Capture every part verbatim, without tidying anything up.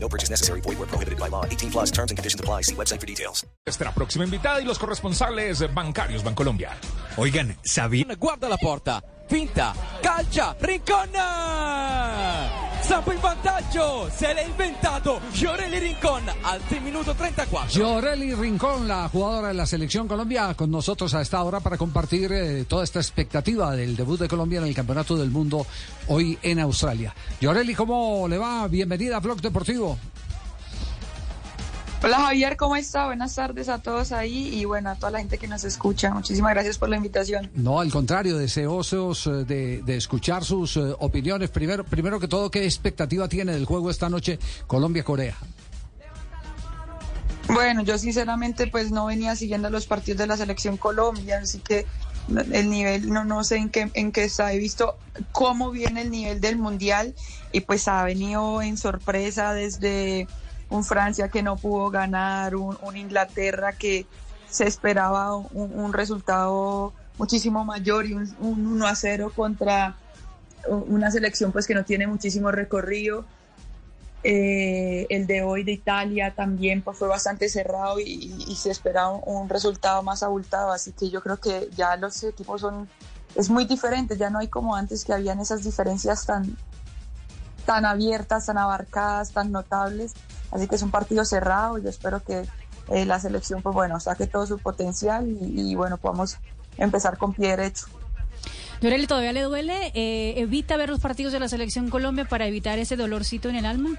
No purchase necessary. Void where prohibited by law. eighteen plus terms and conditions apply. See website for details. Nuestra próxima invitada y los corresponsales bancarios Bancolombia. Oigan, Sabina guarda la porta, pinta, calcia, rincona. Sampa in vantaggio, se l'è inventato Yoreli Rincón al minuto treinta y cuatro. Yoreli Rincón, la jugadora de la Selección Colombia, con nosotros a esta hora para compartir eh, toda esta expectativa del debut de Colombia en el Campeonato del Mundo hoy en Australia. Yoreli, ¿cómo le va? Bienvenida a Vlog Deportivo. Hola Javier, ¿cómo está? Buenas tardes a todos ahí y bueno, a toda la gente que nos escucha. Muchísimas gracias por la invitación. No, al contrario, deseosos de, de escuchar sus opiniones. Primero, primero que todo, ¿qué expectativa tiene del juego esta noche Colombia-Corea? Bueno, yo sinceramente pues no venía siguiendo los partidos de la Selección Colombia, así que el nivel, no no sé en qué, en qué está. He visto cómo viene el nivel del Mundial y pues ha venido en sorpresa desde un Francia que no pudo ganar, un, un Inglaterra que se esperaba un, un resultado muchísimo mayor y un, un uno a cero contra una selección pues que no tiene muchísimo recorrido. Eh, el de hoy de Italia también pues, fue bastante cerrado y, y, y se esperaba un, un resultado más abultado, así que yo creo que ya los equipos son, es muy diferente, ya no hay como antes que habían esas diferencias tan, tan abiertas, tan abarcadas, tan notables. Así que es un partido cerrado. Yo espero que eh, la selección, pues bueno, saque todo su potencial y, y bueno, podamos empezar con pie derecho. Yoreli, ¿todavía le duele? Eh, ¿Evita ver los partidos de la Selección Colombia para evitar ese dolorcito en el alma?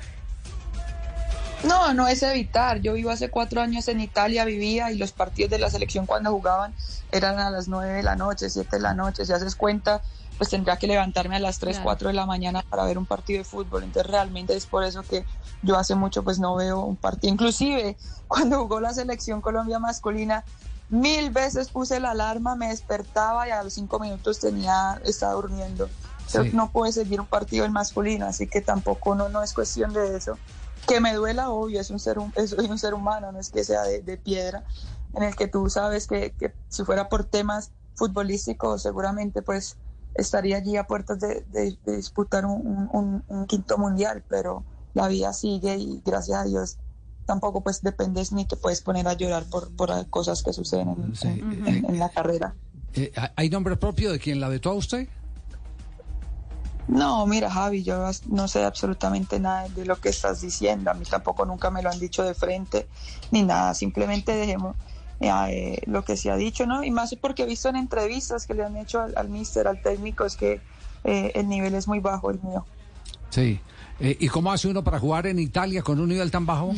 No, no es evitar. Yo vivo hace cuatro años en Italia, vivía y los partidos de la selección cuando jugaban eran a las nueve de la noche, siete de la noche. Si haces cuenta, pues tendría que levantarme a las tres, claro, cuatro de la mañana para ver un partido de fútbol. Entonces realmente es por eso que yo hace mucho pues no veo un partido. Inclusive cuando jugó la Selección Colombia masculina, mil veces puse la alarma, me despertaba y a los cinco minutos tenía, estaba durmiendo. Yo sí. No pude seguir un partido en masculino, así que tampoco no, no es cuestión de eso. Que me duela, obvio, es un ser, es un ser humano, no es que sea de, de piedra, en el que tú sabes que, que si fuera por temas futbolísticos seguramente pues estaría allí a puertas de, de, de disputar un, un, un quinto mundial, pero la vida sigue y gracias a Dios tampoco pues dependes ni te puedes poner a llorar por, por cosas que suceden en, sí. en, en, en la carrera. ¿Hay nombre propio de quien la vetó a usted? No, mira Javi, yo no sé absolutamente nada de lo que estás diciendo, a mí tampoco nunca me lo han dicho de frente ni nada, simplemente dejemos Eh, lo que se ha dicho, ¿no? Y más porque he visto en entrevistas que le han hecho al, al míster, al técnico, es que eh, el nivel es muy bajo el mío. Sí. Eh, ¿Y cómo hace uno para jugar en Italia con un nivel tan bajo?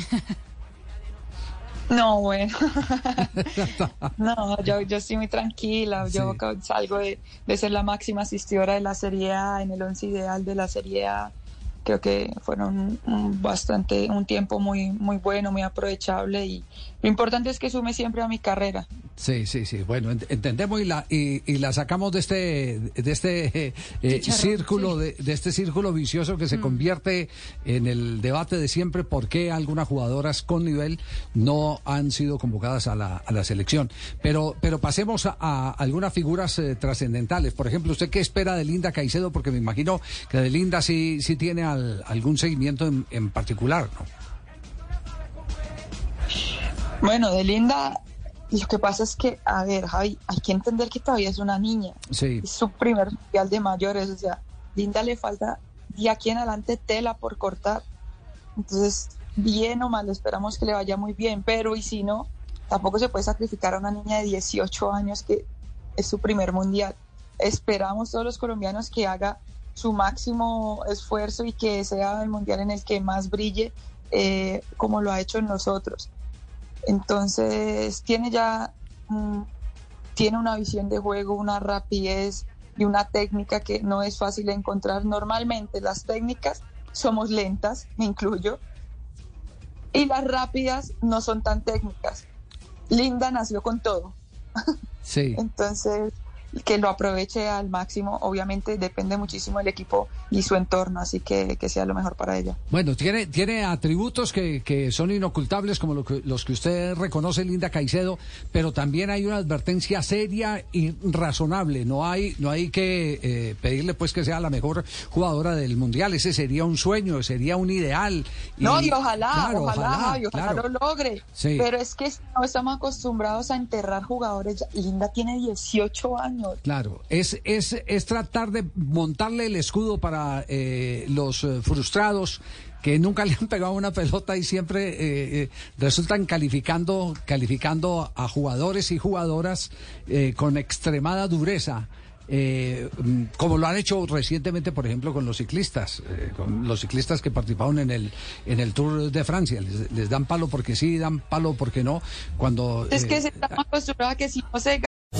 No, bueno. No, yo, yo estoy muy tranquila. Sí. Yo salgo de, de ser la máxima asistidora de la Serie A, en el once ideal de la Serie A. Creo que fueron bastante un tiempo muy muy bueno, muy aprovechable y lo importante es que sume siempre a mi carrera. Sí, sí, sí. Bueno, ent- entendemos y la y, y la sacamos de este de este eh, eh, círculo sí. de, de este círculo vicioso que se mm. convierte en el debate de siempre por qué algunas jugadoras con nivel no han sido convocadas a la a la selección. Pero pero pasemos a, a algunas figuras eh, trascendentales. Por ejemplo, ¿usted qué espera de Linda Caicedo? Porque me imagino que de Linda sí sí tiene algún seguimiento en, en particular, ¿no? Bueno, de Linda, lo que pasa es que, a ver, Javi, hay que entender que todavía es una niña. Sí. Es su primer mundial de mayores, o sea, Linda le falta de aquí en adelante tela por cortar. Entonces, bien o mal, esperamos que le vaya muy bien, pero y si no, tampoco se puede sacrificar a una niña de dieciocho años que es su primer mundial. Esperamos todos los colombianos que haga su máximo esfuerzo y que sea el mundial en el que más brille, eh, como lo ha hecho en nosotros. Entonces tiene ya mmm, tiene una visión de juego, una rapidez y una técnica que no es fácil encontrar. Normalmente las técnicas somos lentas, me incluyo, y las rápidas no son tan técnicas. Linda nació con todo. Sí. Entonces, que lo aproveche al máximo. Obviamente depende muchísimo del equipo y su entorno, así que, que sea lo mejor para ella. Bueno, tiene tiene atributos que, que son inocultables, como lo que, los que usted reconoce, Linda Caicedo, pero también hay una advertencia seria y razonable. No hay no hay que eh, pedirle pues que sea la mejor jugadora del Mundial. Ese sería un sueño, sería un ideal. Y, no, y ojalá, claro, ojalá, ojalá, y ojalá claro. lo logre. Sí. Pero es que no estamos acostumbrados a enterrar jugadores. Linda tiene dieciocho años. Claro, es es es tratar de montarle el escudo para eh, los frustrados que nunca le han pegado una pelota y siempre eh, eh, resultan calificando calificando a jugadores y jugadoras eh, con extremada dureza. Eh, como lo han hecho recientemente, por ejemplo, con los ciclistas, eh, con los ciclistas que participaron en el en el Tour de Francia, les, les dan palo porque sí, dan palo porque no. Cuando es eh, que se están acostumbrados a que si no se...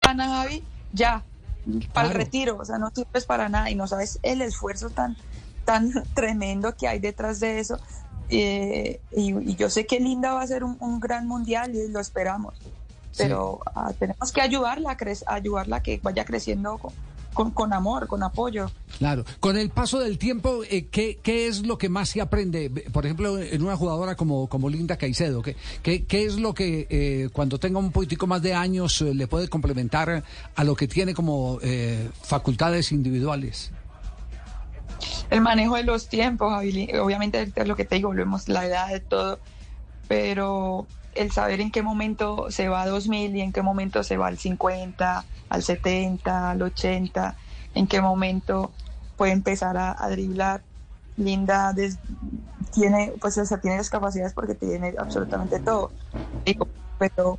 Ana Javi, ya, para claro. el retiro. O sea, no sirves para nada y no sabes el esfuerzo tan, tan tremendo que hay detrás de eso. Eh, y, y yo sé que Linda va a ser un, un gran mundial y lo esperamos. Pero sí. ah, tenemos que ayudarla, cre- ayudarla a que vaya creciendo con, Con, con amor, con apoyo. Claro, con el paso del tiempo, eh, ¿qué, ¿qué es lo que más se aprende? Por ejemplo, en una jugadora como, como Linda Caicedo, ¿qué, qué, qué es lo que eh, cuando tenga un poquitico más de años eh, le puede complementar a lo que tiene como eh, facultades individuales? El manejo de los tiempos, obviamente es lo que te digo, volvemos la edad de todo, pero el saber en qué momento se va a dos mil y en qué momento se va al cincuenta, al setenta, al ochenta, en qué momento puede empezar a, a driblar. Linda des, tiene, pues, o sea, tiene las capacidades porque tiene absolutamente todo. Pero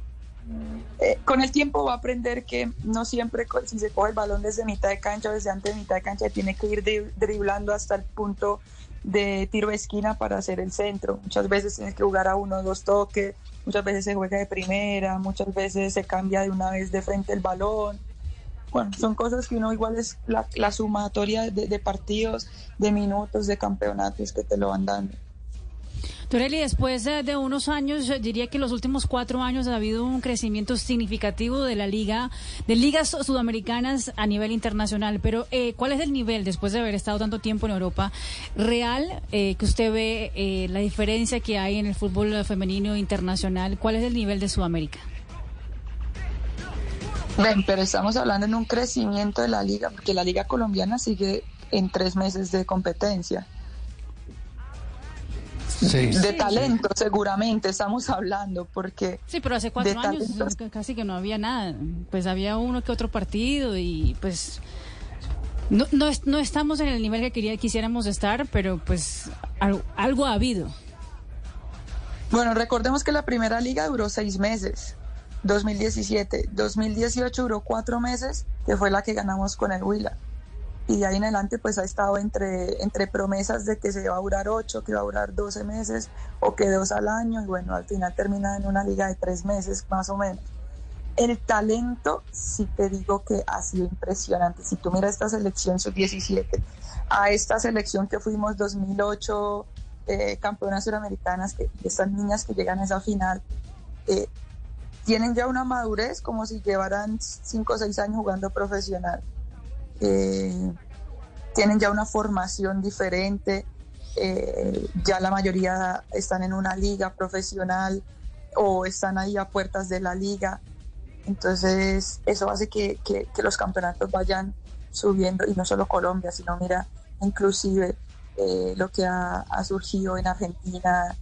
eh, con el tiempo va a aprender que no siempre, si se coge el balón desde mitad de cancha o desde antes de mitad de cancha, tiene que ir drib- driblando hasta el punto de tiro de esquina para hacer el centro. Muchas veces tienes que jugar a uno o dos toques, muchas veces se juega de primera, muchas veces se cambia de una vez de frente el balón. Bueno, son cosas que uno igual es la, la sumatoria de, de partidos, de minutos, de campeonatos que te lo van dando. Yoreli, después de unos años, diría que los últimos cuatro años ha habido un crecimiento significativo de la liga, de ligas sudamericanas a nivel internacional, pero eh, ¿cuál es el nivel, después de haber estado tanto tiempo en Europa, real, eh, que usted ve eh, la diferencia que hay en el fútbol femenino internacional? ¿Cuál es el nivel de Sudamérica? Ven, pero estamos hablando en un crecimiento de la liga, porque la liga colombiana sigue en tres meses de competencia. Sí, de sí, talento sí. Seguramente estamos hablando porque sí, pero hace cuatro años talento... casi que no había nada, pues había uno que otro partido y pues no no, no estamos en el nivel que quería, quisiéramos estar, pero pues algo, algo ha habido. Bueno, recordemos que la primera liga duró seis meses, dos mil diecisiete, dos mil dieciocho duró cuatro meses, que fue la que ganamos con el Huila. Y de ahí en adelante pues ha estado entre, entre promesas de que se va a durar ocho, que va a durar doce meses o que dos al año, y bueno, al final termina en una liga de tres meses más o menos. El talento, sí te digo que ha sido impresionante. Si tú miras esta selección sub diecisiete, a esta selección que fuimos dos mil ocho, eh, campeonas suramericanas, que estas niñas que llegan a esa final, eh, tienen ya una madurez como si llevaran cinco o seis años jugando profesional. Eh, tienen ya una formación diferente, eh, ya la mayoría están en una liga profesional o están ahí a puertas de la liga, entonces eso hace que, que, que los campeonatos vayan subiendo, y no solo Colombia, sino mira inclusive eh, lo que ha, ha surgido en Argentina,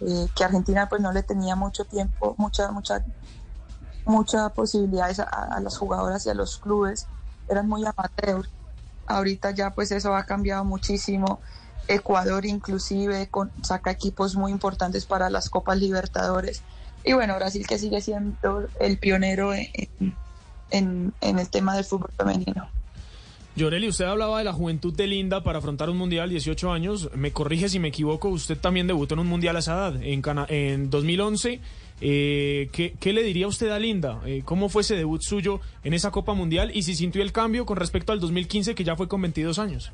eh, que Argentina pues no le tenía mucho tiempo, mucha, mucha, muchas posibilidades a, a las jugadoras y a los clubes, eran muy amateur. Ahorita ya pues eso ha cambiado muchísimo. Ecuador inclusive con, saca equipos muy importantes para las Copas Libertadores. Y bueno, Brasil, que sigue siendo el pionero en, en, en el tema del fútbol femenino. Yoreli, usted hablaba de la juventud de Linda para afrontar un mundial, dieciocho años. Me corrige si me equivoco, usted también debutó en un mundial a esa edad, en, Cana- en dos mil once. Eh, ¿qué, ¿Qué le diría usted a Linda? Eh, ¿Cómo fue ese debut suyo en esa Copa Mundial? Y si sintió el cambio con respecto al dos mil quince, que ya fue con veintidós años.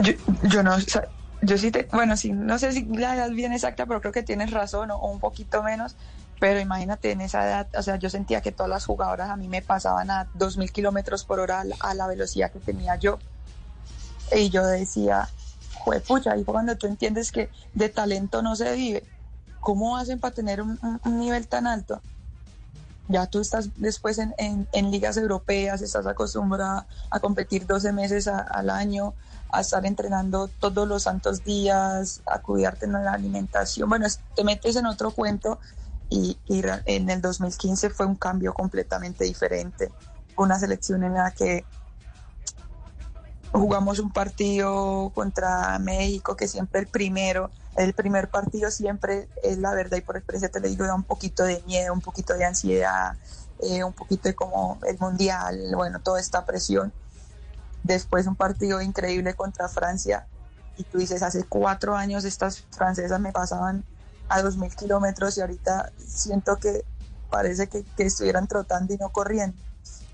Yo, yo no... O sea, yo sí te... Bueno, sí, no sé si la edad bien exacta, pero creo que tienes razón, o, o un poquito menos. Pero imagínate, en esa edad, o sea, yo sentía que todas las jugadoras a mí me pasaban a dos mil kilómetros por hora a la velocidad que tenía yo. Y yo decía, juepucha, y cuando tú entiendes que de talento no se vive, ¿cómo hacen para tener un, un, un nivel tan alto? Ya tú estás después en, en, en ligas europeas, estás acostumbrada a competir doce meses a, al año, a estar entrenando todos los santos días, a cuidarte en la alimentación. Bueno, te metes en otro cuento. Y, y en el dos mil quince fue un cambio completamente diferente. Una selección en la que jugamos un partido contra México, que siempre el primero, el primer partido siempre es la verdad, y por experiencia te lo digo, da un poquito de miedo, un poquito de ansiedad, eh, un poquito de como el mundial, bueno, toda esta presión. Después un partido increíble contra Francia, y tú dices, hace cuatro años estas francesas me pasaban a dos mil kilómetros y ahorita siento que parece que, que estuvieran trotando y no corriendo,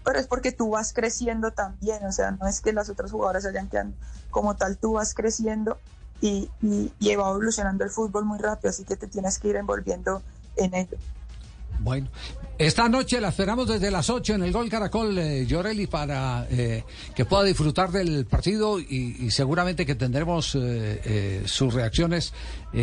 pero es porque tú vas creciendo también, o sea, no es que las otras jugadoras se hayan quedado como tal, tú vas creciendo y, y, y va evolucionando el fútbol muy rápido, así que te tienes que ir envolviendo en ello. Bueno, esta noche la esperamos desde las ocho en el Gol Caracol, eh, Yoreli, para eh, que pueda disfrutar del partido y, y seguramente que tendremos eh, eh, sus reacciones. eh.